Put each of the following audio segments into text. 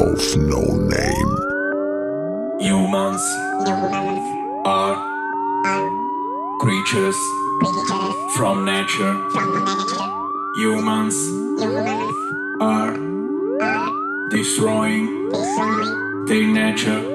of no name. Humans are creatures from nature. Humans are destroying their nature.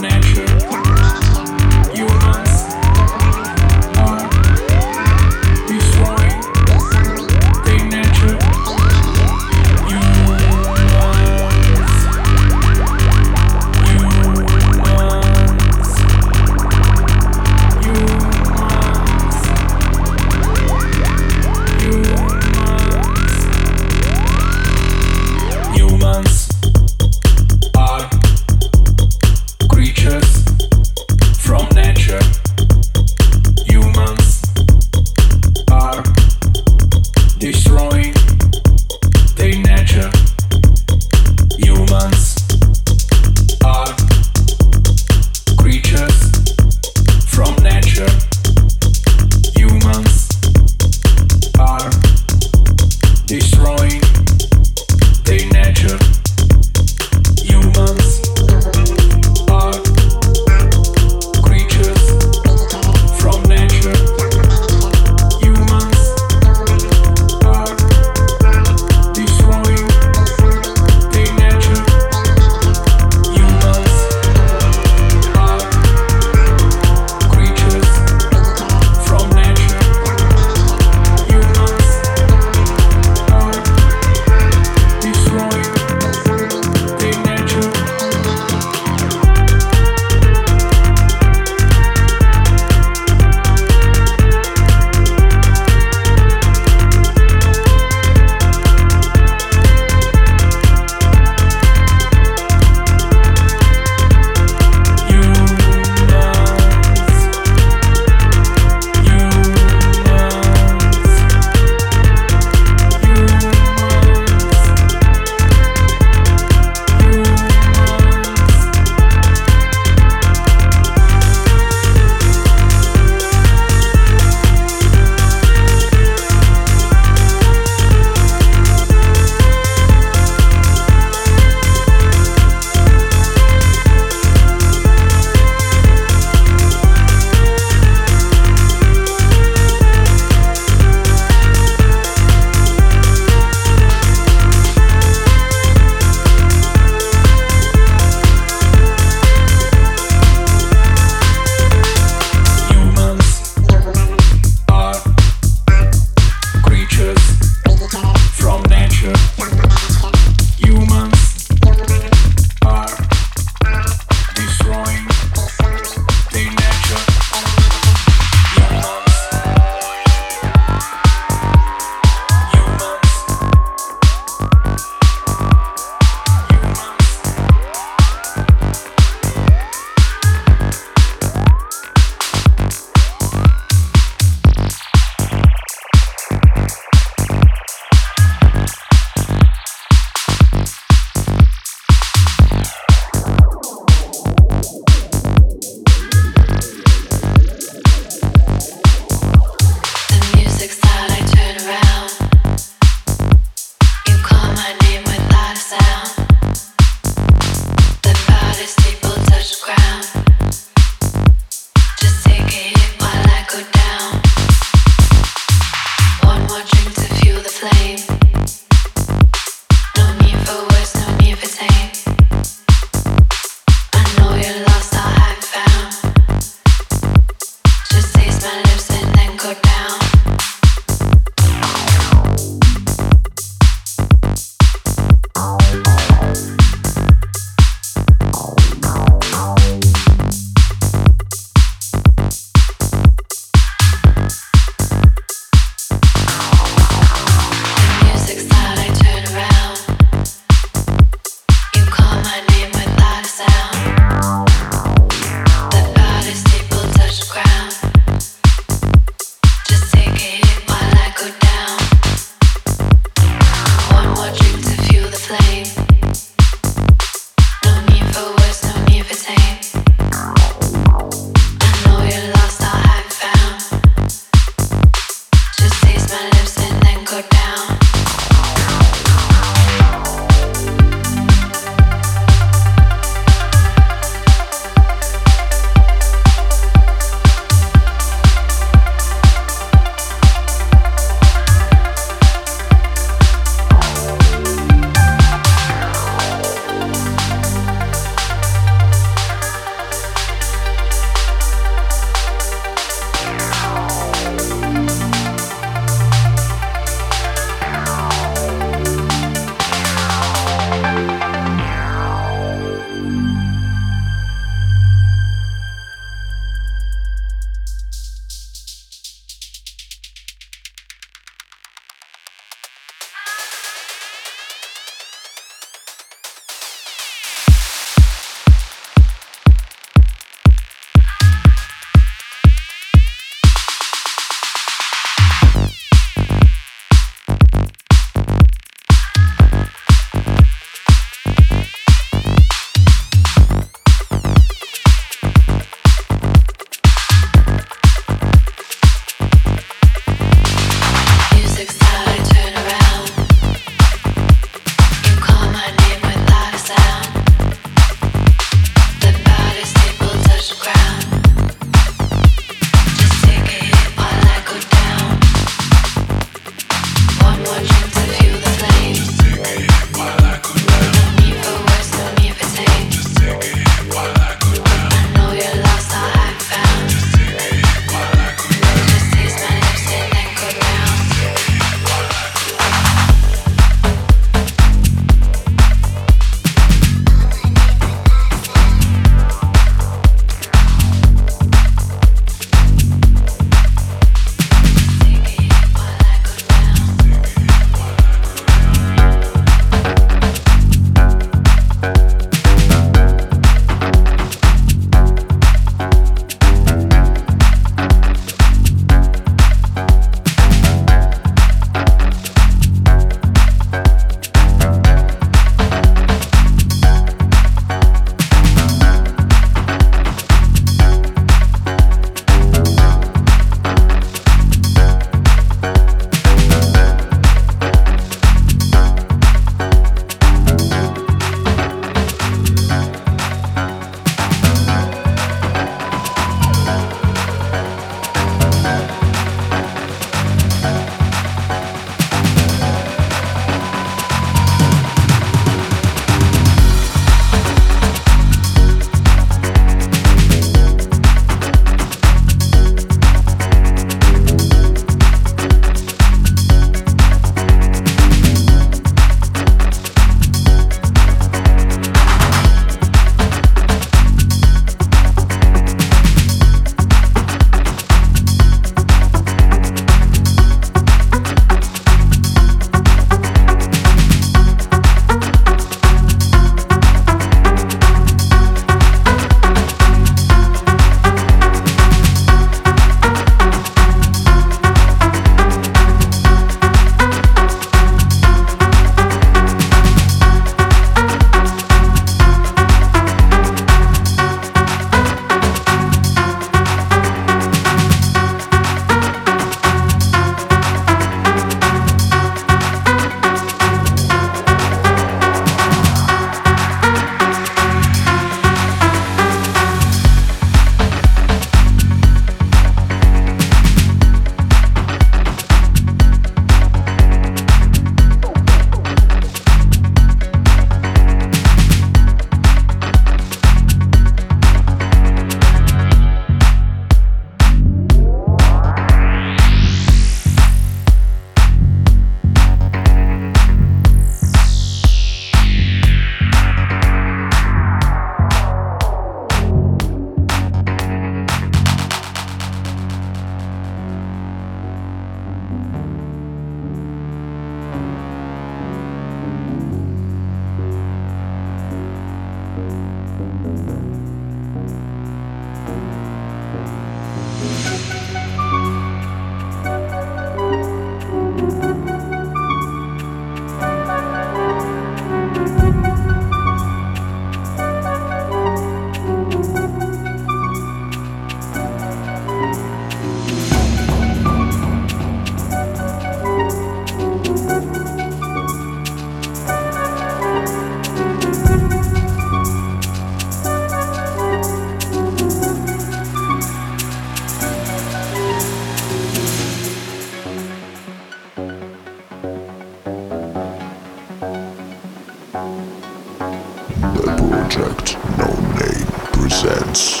Project No Name presents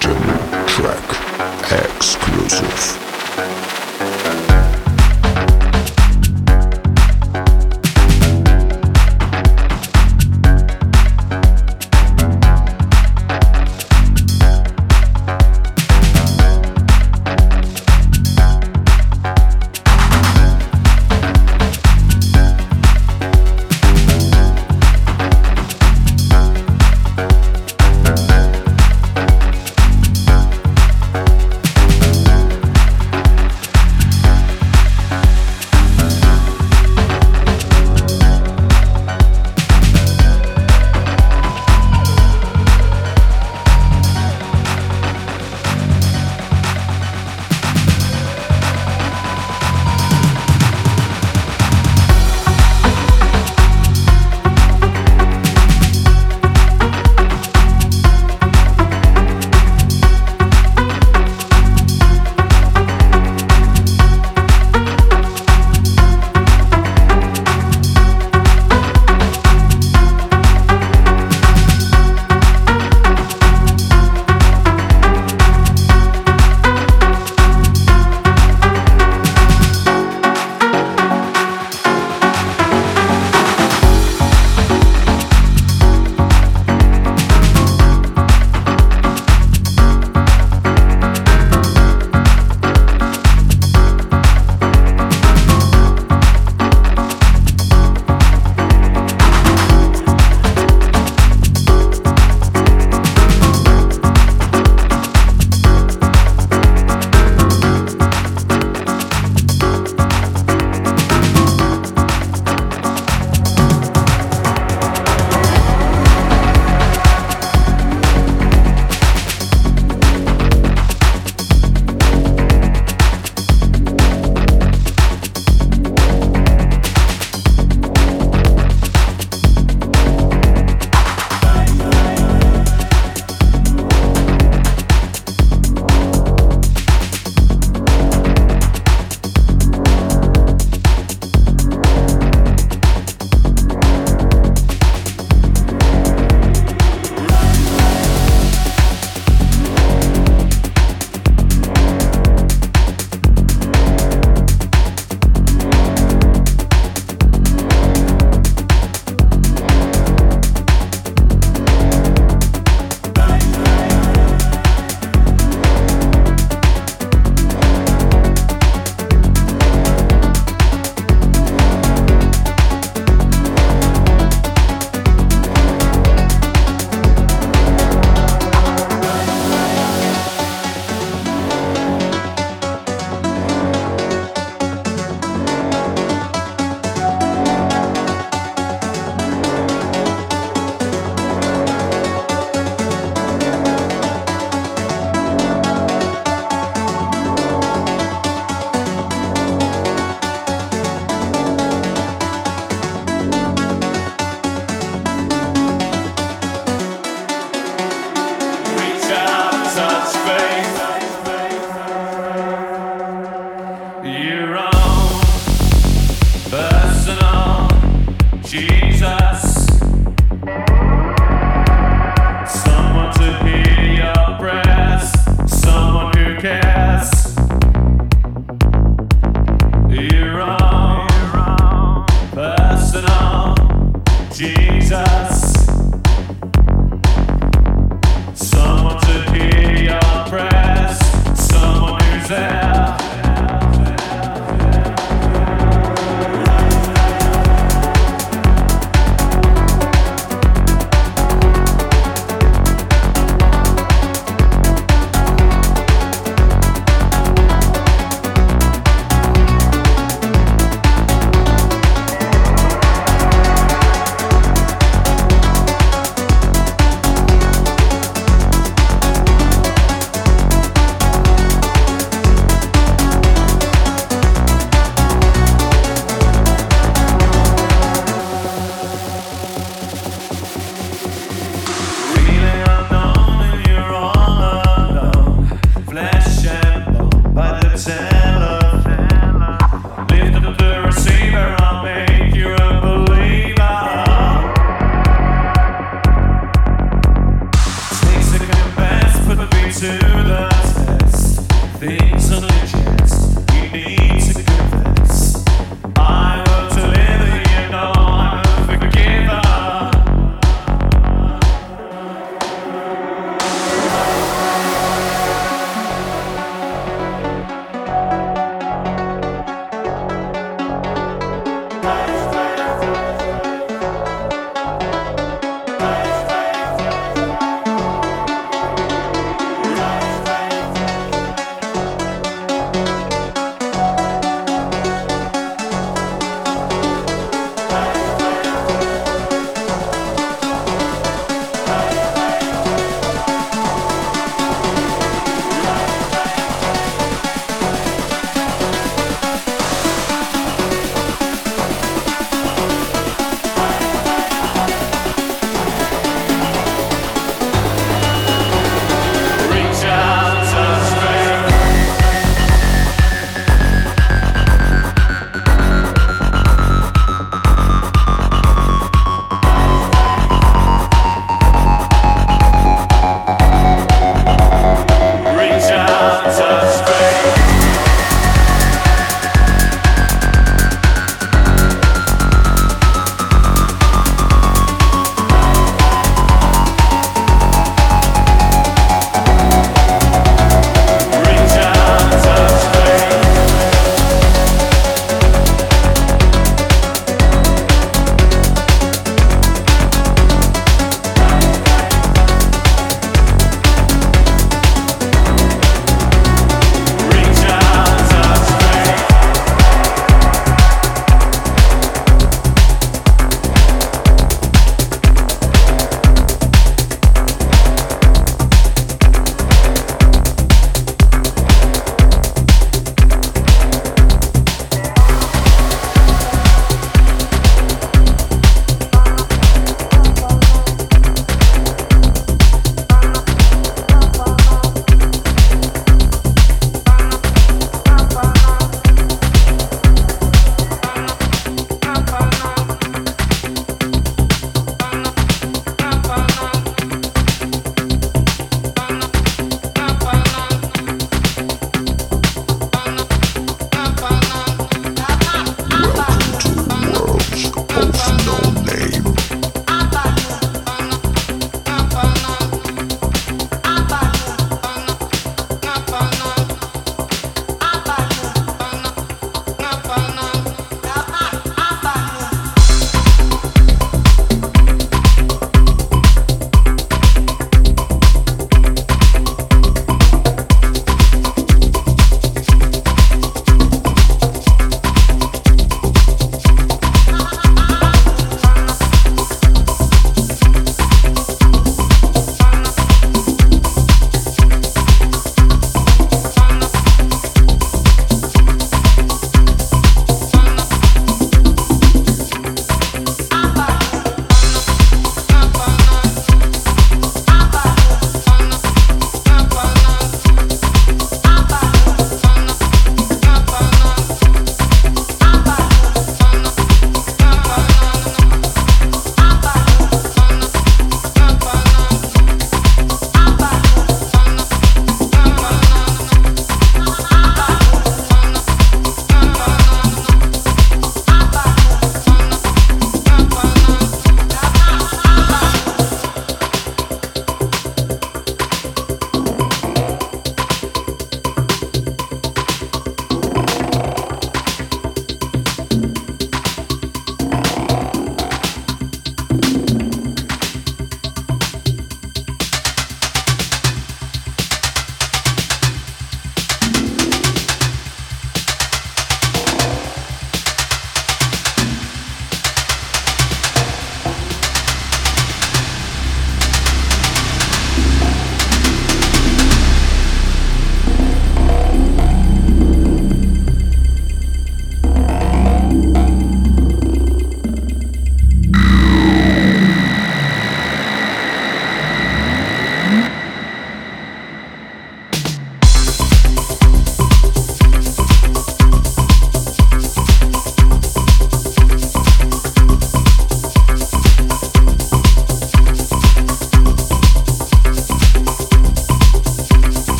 demo track exclusive.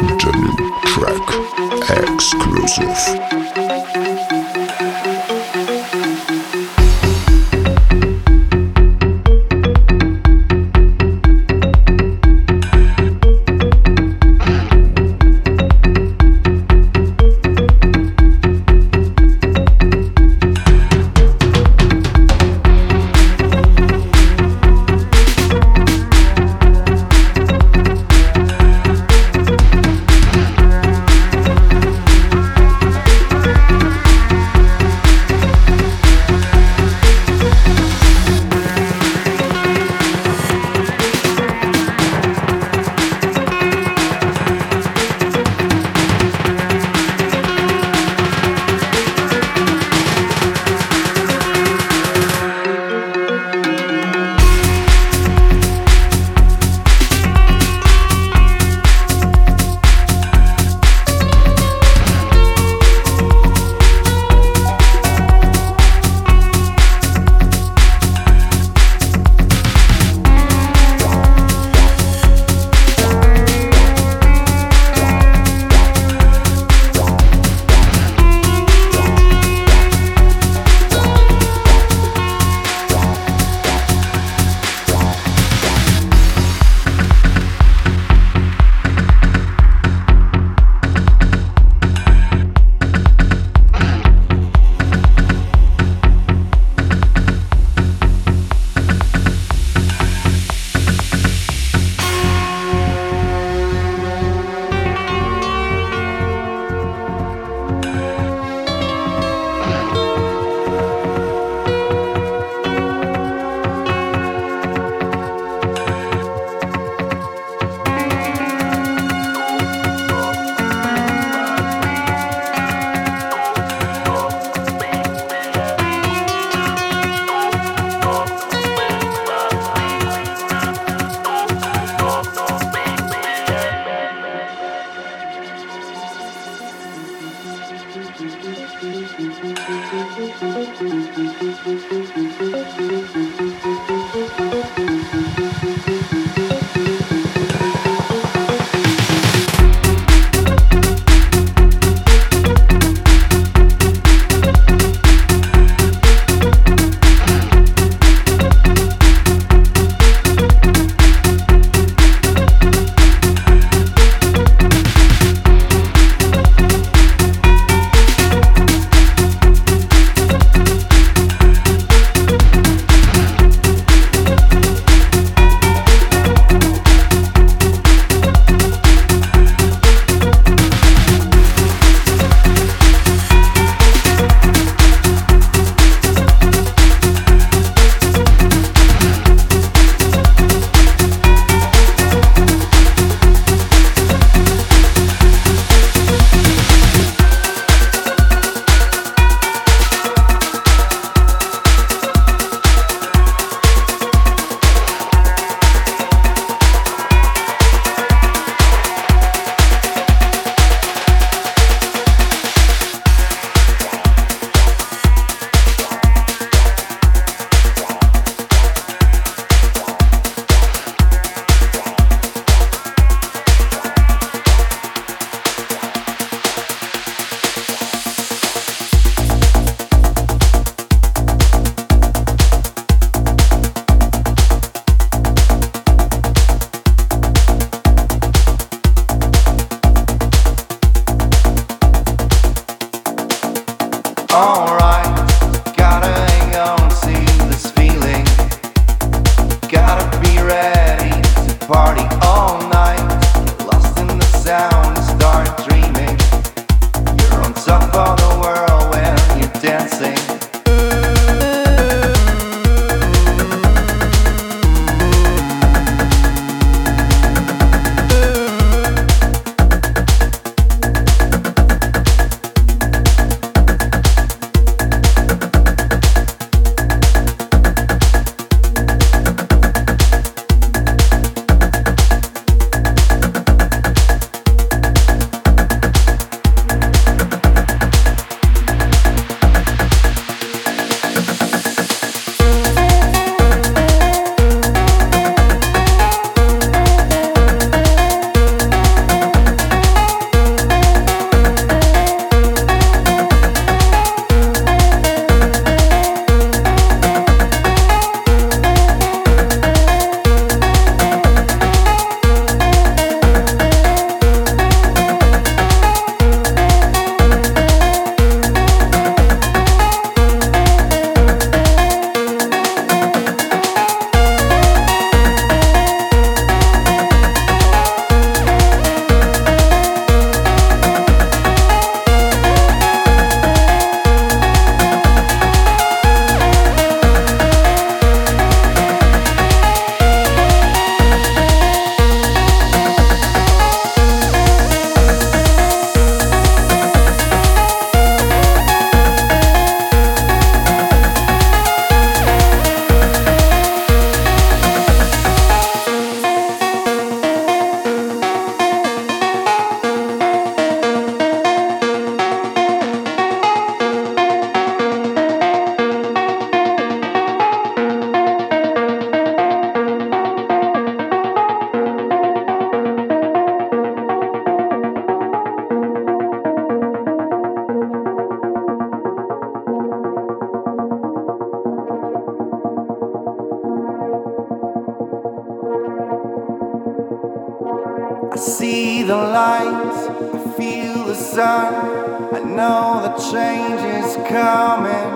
Latin track exclusive. see the lights, I feel the sun. I know that change is coming.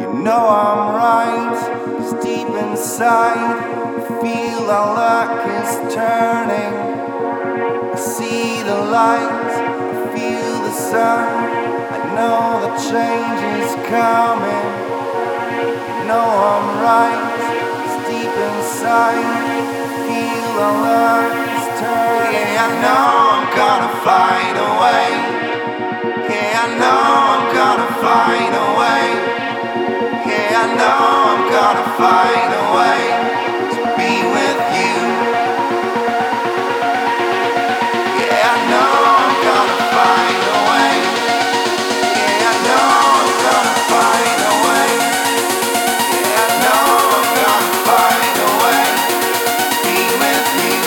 You know I'm right, it's deep inside. I feel our luck is turning. I see the lights, I feel the sun. I know that change is coming. You know I'm right, it's deep inside. Feel the luck is turning. Yeah, I know I'm gonna find a way. Yeah, I know I'm gonna find a way. Yeah, I know I'm gonna find a way to be with you. Yeah, I know I'm gonna find a way. Yeah, I know I'm gonna find a way. Yeah, I know I'm gonna find a way to be with you.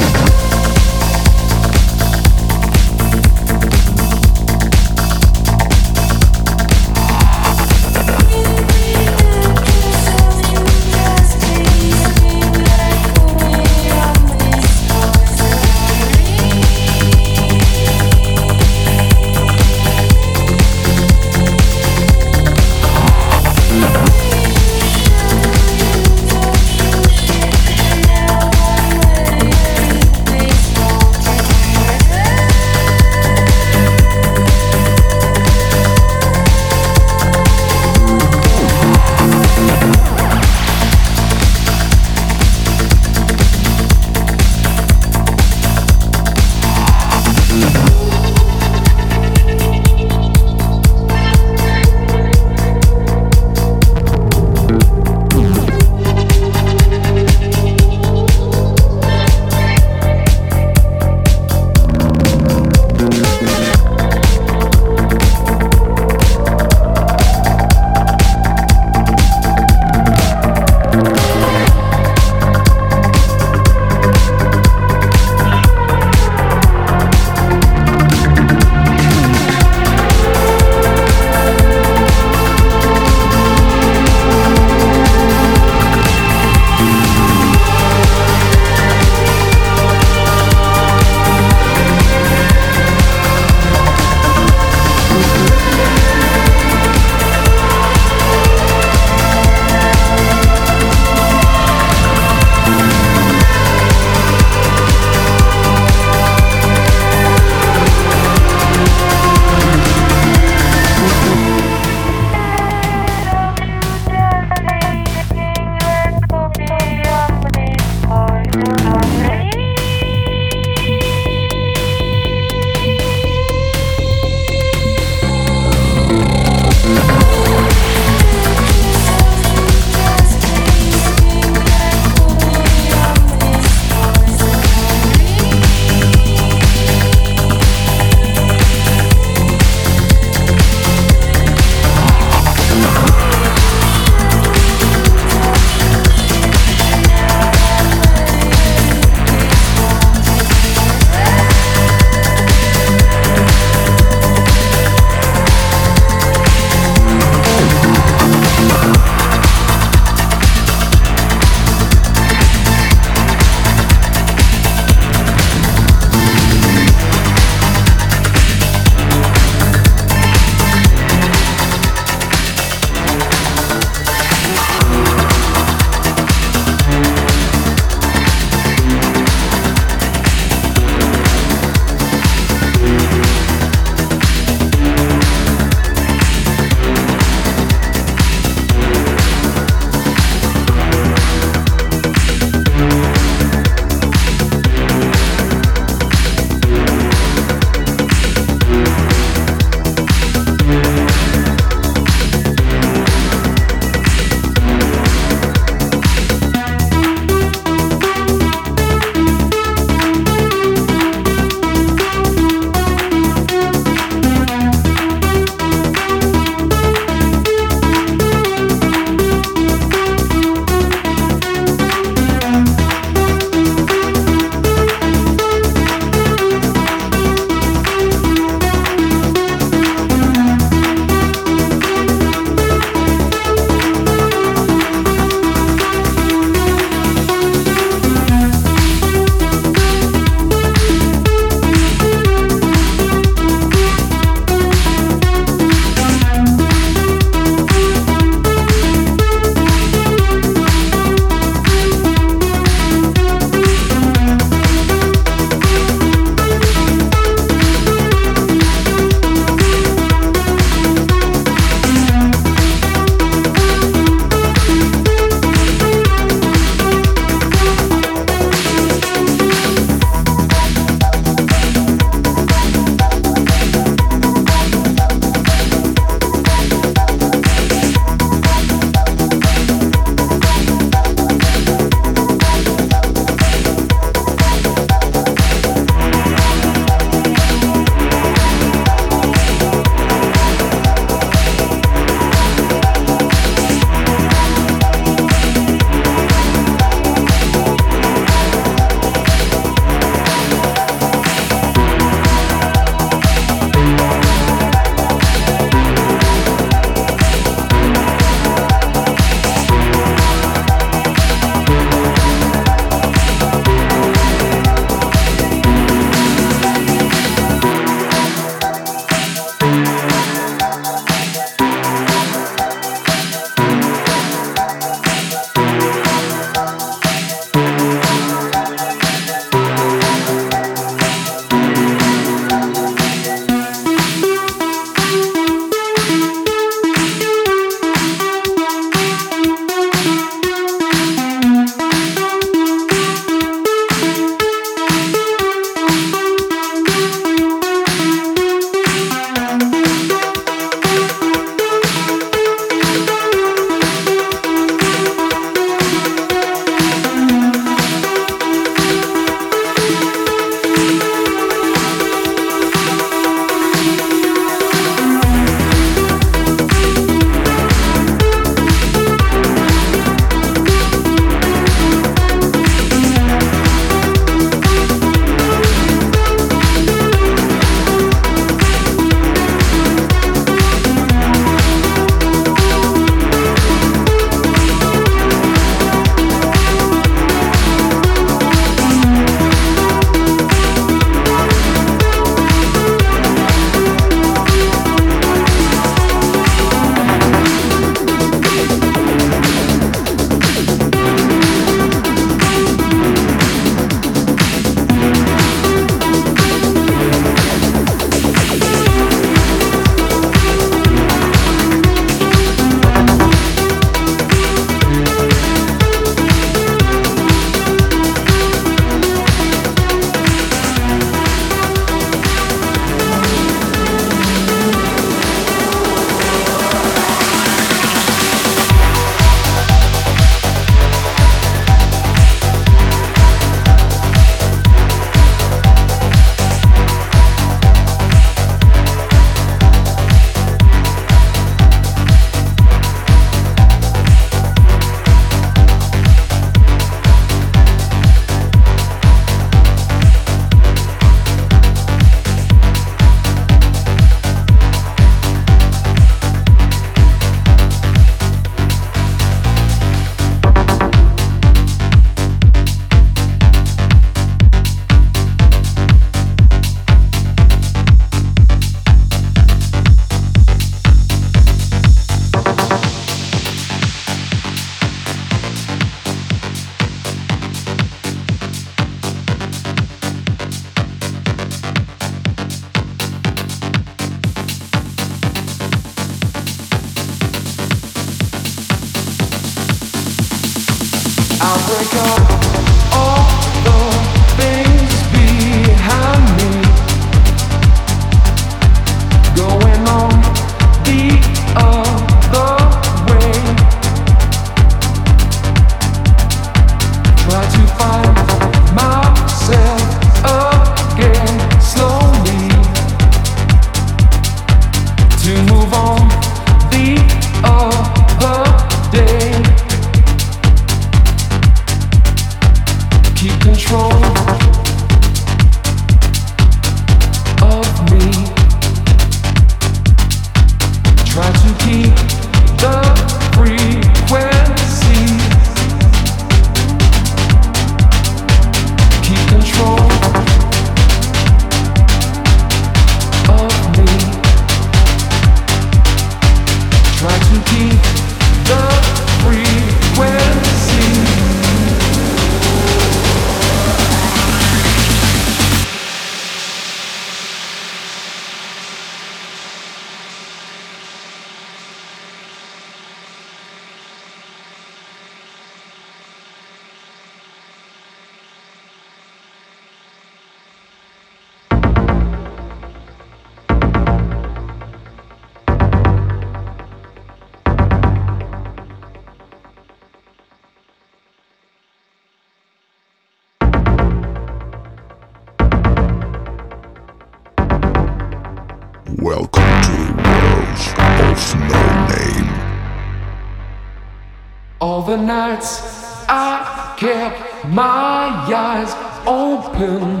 All the nights I kept my eyes open,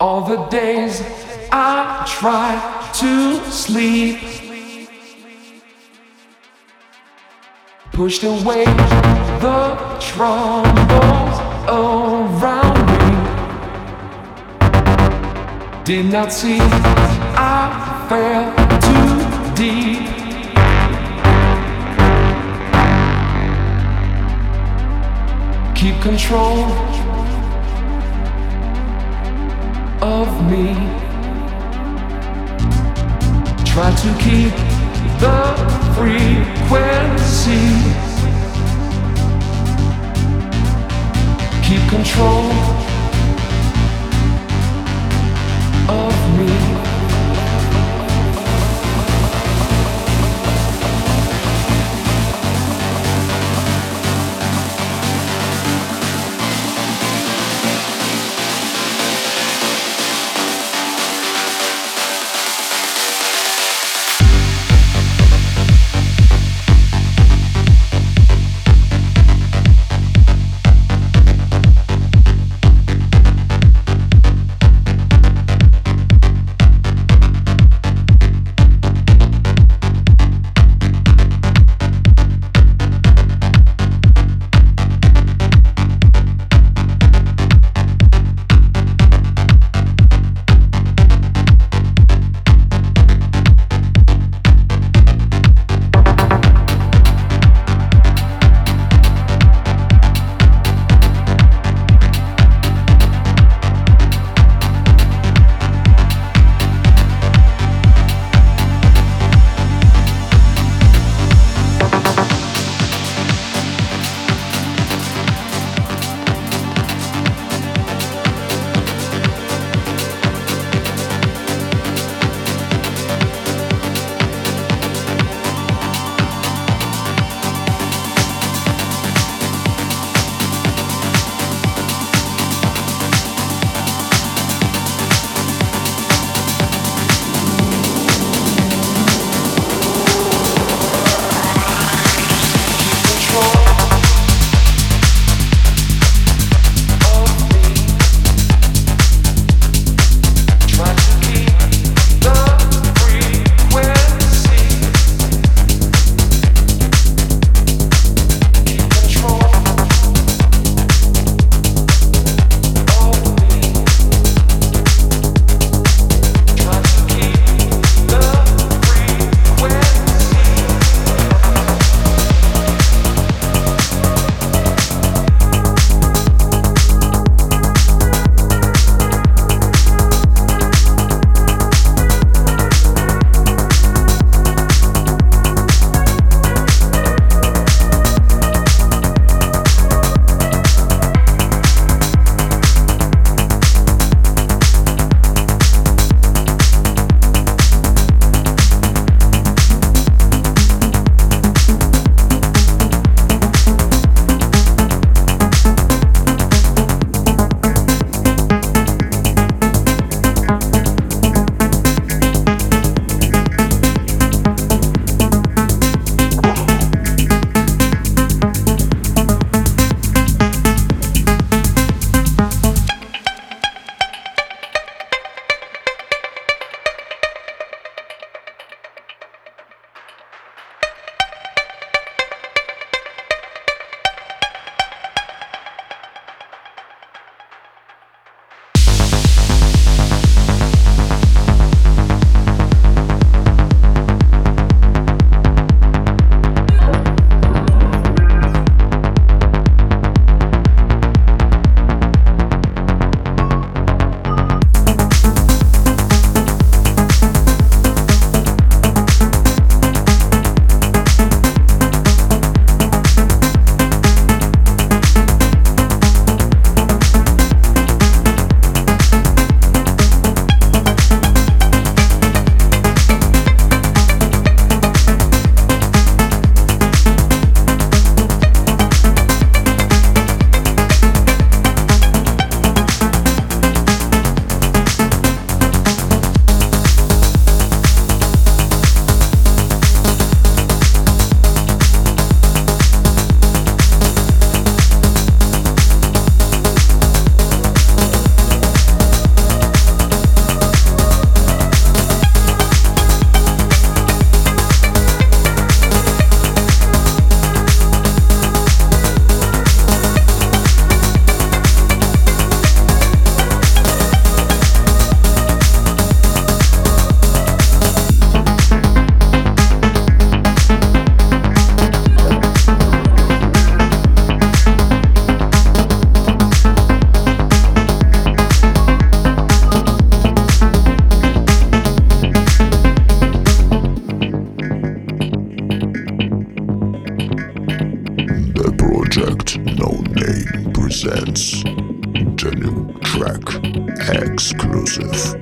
all the days I tried to sleep, pushed away the troubles around me, did not see I fell too deep. Keep control of me. Try to keep the frequency. Keep control of me. No Name presents the new track exclusive.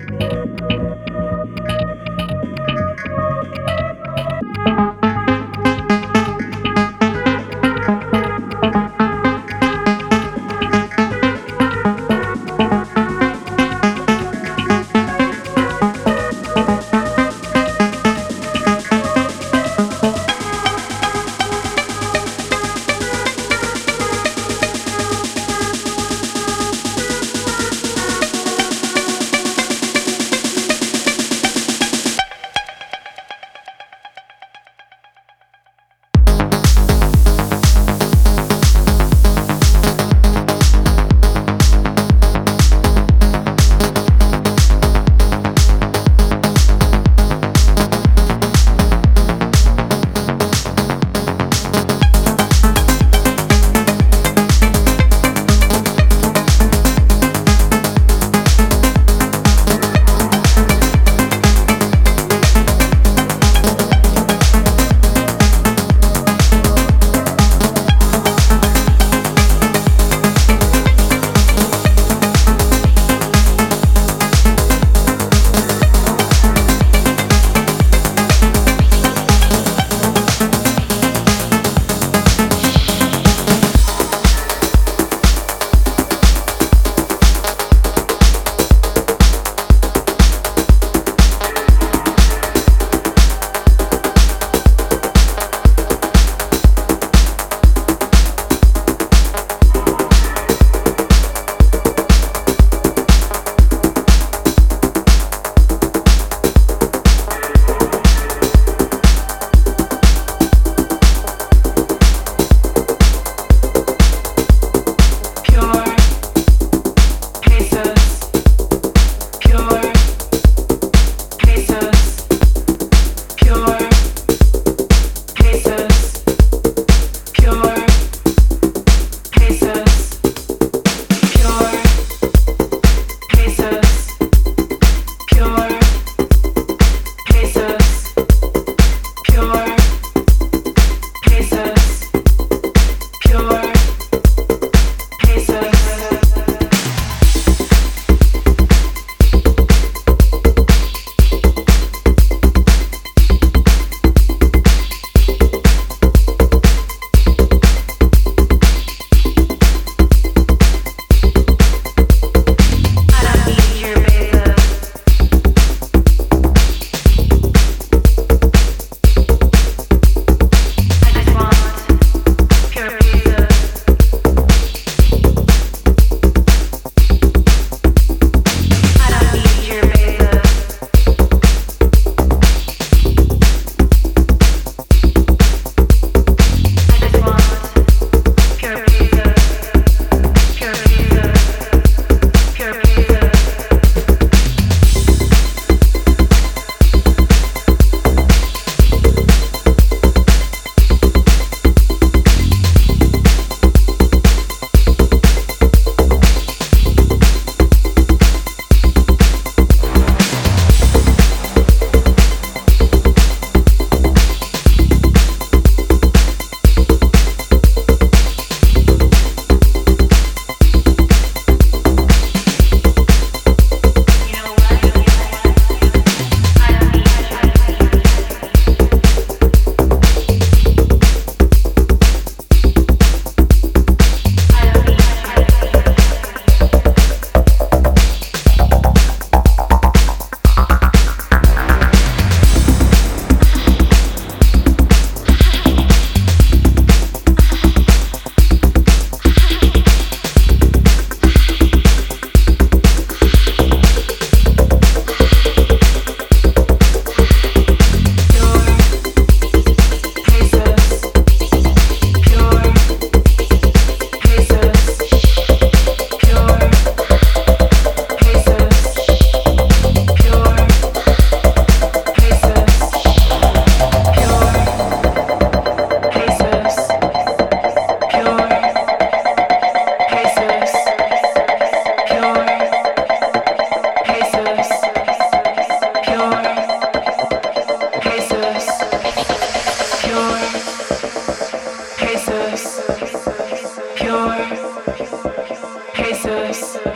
Jesus, Jesus, Jesus.